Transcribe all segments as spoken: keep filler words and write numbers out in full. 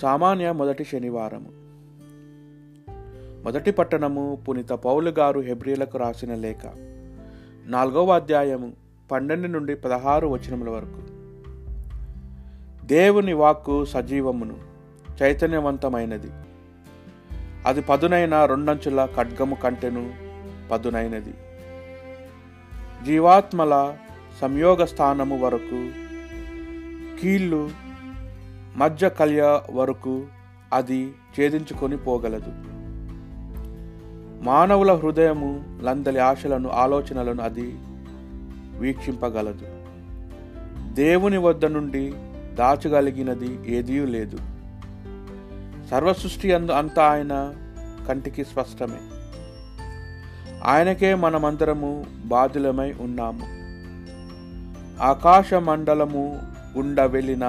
సామాన్య మొదటి శనివారము. మొదటి పట్టణము పునిత పౌలు గారు హెబ్రీలకు రాసిన లేఖ నాలుగవ అధ్యాయము పన్నెండు నుండి పదహారు వచనముల వరకు. దేవుని వాక్కు సజీవమును చైతన్యవంతమైనది, అది పదునైన రెండంచుల ఖడ్గము కంటెను పదునైనది, జీవాత్మల సంయోగ స్థానము వరకు, కీళ్ళు మధ్య కళ్య వరకు అది ఛేదించుకొని పోగలదు. మానవుల హృదయము లందలి ఆశలను ఆలోచనలను అది వీక్షింపగలదు. దేవుని వద్ద నుండి దాచగలిగినది ఏదీ లేదు. సర్వసృష్టి అందు అంతా ఆయన కంటికి స్పష్టమే. ఆయనకే మనమందరము బాధ్యులమై ఉన్నాము. ఆకాశ మండలము ఉండ వెళ్ళిన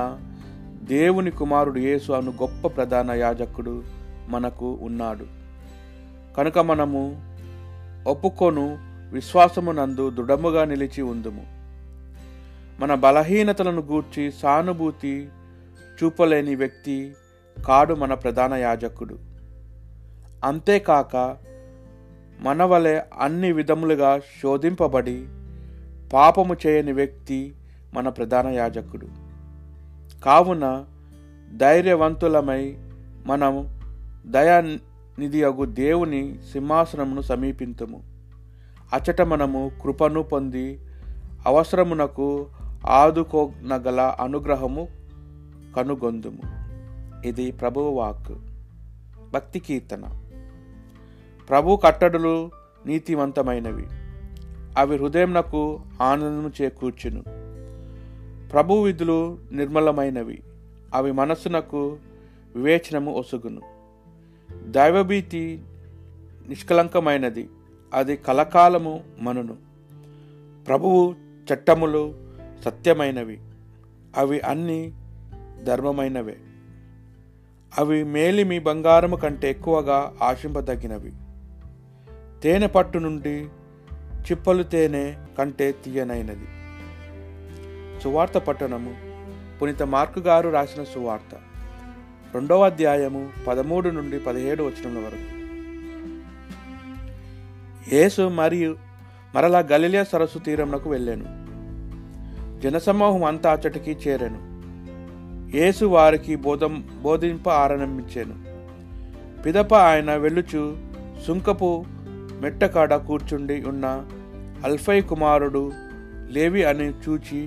దేవుని కుమారుడు యేసు అను గొప్ప ప్రధాన యాజకుడు మనకు ఉన్నాడు. కనుక మనము ఒప్పుకొను విశ్వాసమునందు దృఢముగా నిలిచి ఉందుము. మన బలహీనతలను గూర్చి సానుభూతి చూపలేని వ్యక్తి కాడు మన ప్రధాన యాజకుడు. అంతేకాక మనవలే అన్ని విధములుగా శోధింపబడి పాపము చేయని వ్యక్తి మన ప్రధాన యాజకుడు. కావున ధైర్యవంతులమై మనం దయానిధియగు దేవుని సింహాసనమును సమీపింతుము. అచ్చట మనము కృపను పొంది అవసరమునకు ఆదుకోనగల అనుగ్రహము కనుగొందుము. ఇది ప్రభువు వాక్. భక్తి కీర్తన. ప్రభు కట్టడలు నీతివంతమైనవి, అవి హృదయమునకు ఆనందము చేకూర్చును. ప్రభు విధులు నిర్మలమైనవి, అవి మనస్సునకు వివేచనము ఒసుగును. దైవభీతి నిష్కలంకమైనది, అది కలకాలము మనును. ప్రభువు చట్టములు సత్యమైనవి, అవి అన్ని ధర్మమైనవే, అవి మేలిమి బంగారము కంటే ఎక్కువగా ఆశింపదగినవి, తేనె పట్టు నుండి చిప్పలు తేనె కంటే తీయనైనది. సువార్త పట్టణము పునిత మార్కు గారు రాసిన సువార్త రెండవ అధ్యాయము పదమూడు నుండి పదిహేడు వచనముల వరకు. యేసు మరియు మరలా గలిలియా సరస్సు తీరమునకు వెళ్ళాను. జనసమూహం అంతా అచ్చటికి చేరాను. యేసు వారికి బోధం బోధింప ఆరంభించాను. పిదప ఆయన వెళ్ళుచు సుంకపు మెట్టకాడ కూర్చుండి ఉన్న అల్ఫై కుమారుడు లేవి అని చూచి,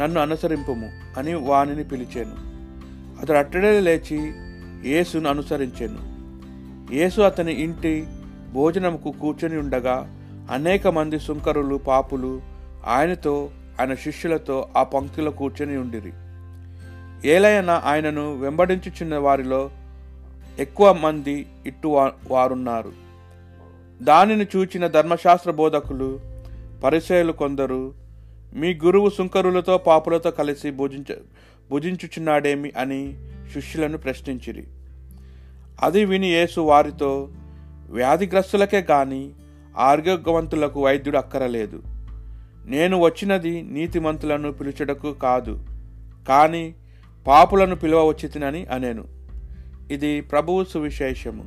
నన్ను అనుసరింపుము అని వానిని పిలిచాను. అతడు అట్టడే లేచి యేసును అనుసరించాను. యేసు అతని ఇంటి భోజనముకు కూర్చొని ఉండగా అనేక మంది సుంకరులు పాపులు ఆయనతో ఆయన శిష్యులతో ఆ పంక్తిలో కూర్చొని ఉండిరి. ఏలైనా ఆయనను వెంబడించుచున్న వారిలో ఎక్కువ మంది ఇట్టు వారున్నారు. దానిని చూచిన ధర్మశాస్త్ర బోధకులు పరిసయ్యులు కొందరు, మీ గురువు సుంకరులతో పాపులతో కలిసి భుజించ భుజించుచున్నాడేమి అని శిష్యులను ప్రశ్నించిరి. అది విని యేసు వారితో, వ్యాధిగ్రస్తులకే గాని ఆరోగ్యవంతులకు వైద్యుడు అక్కరలేదు. నేను వచ్చినది నీతిమంతులను పిలుచుటకు కాదు, కానీ పాపులను పిలువ వచ్చి తినని అనేను. ఇది ప్రభువు సువిశేషము.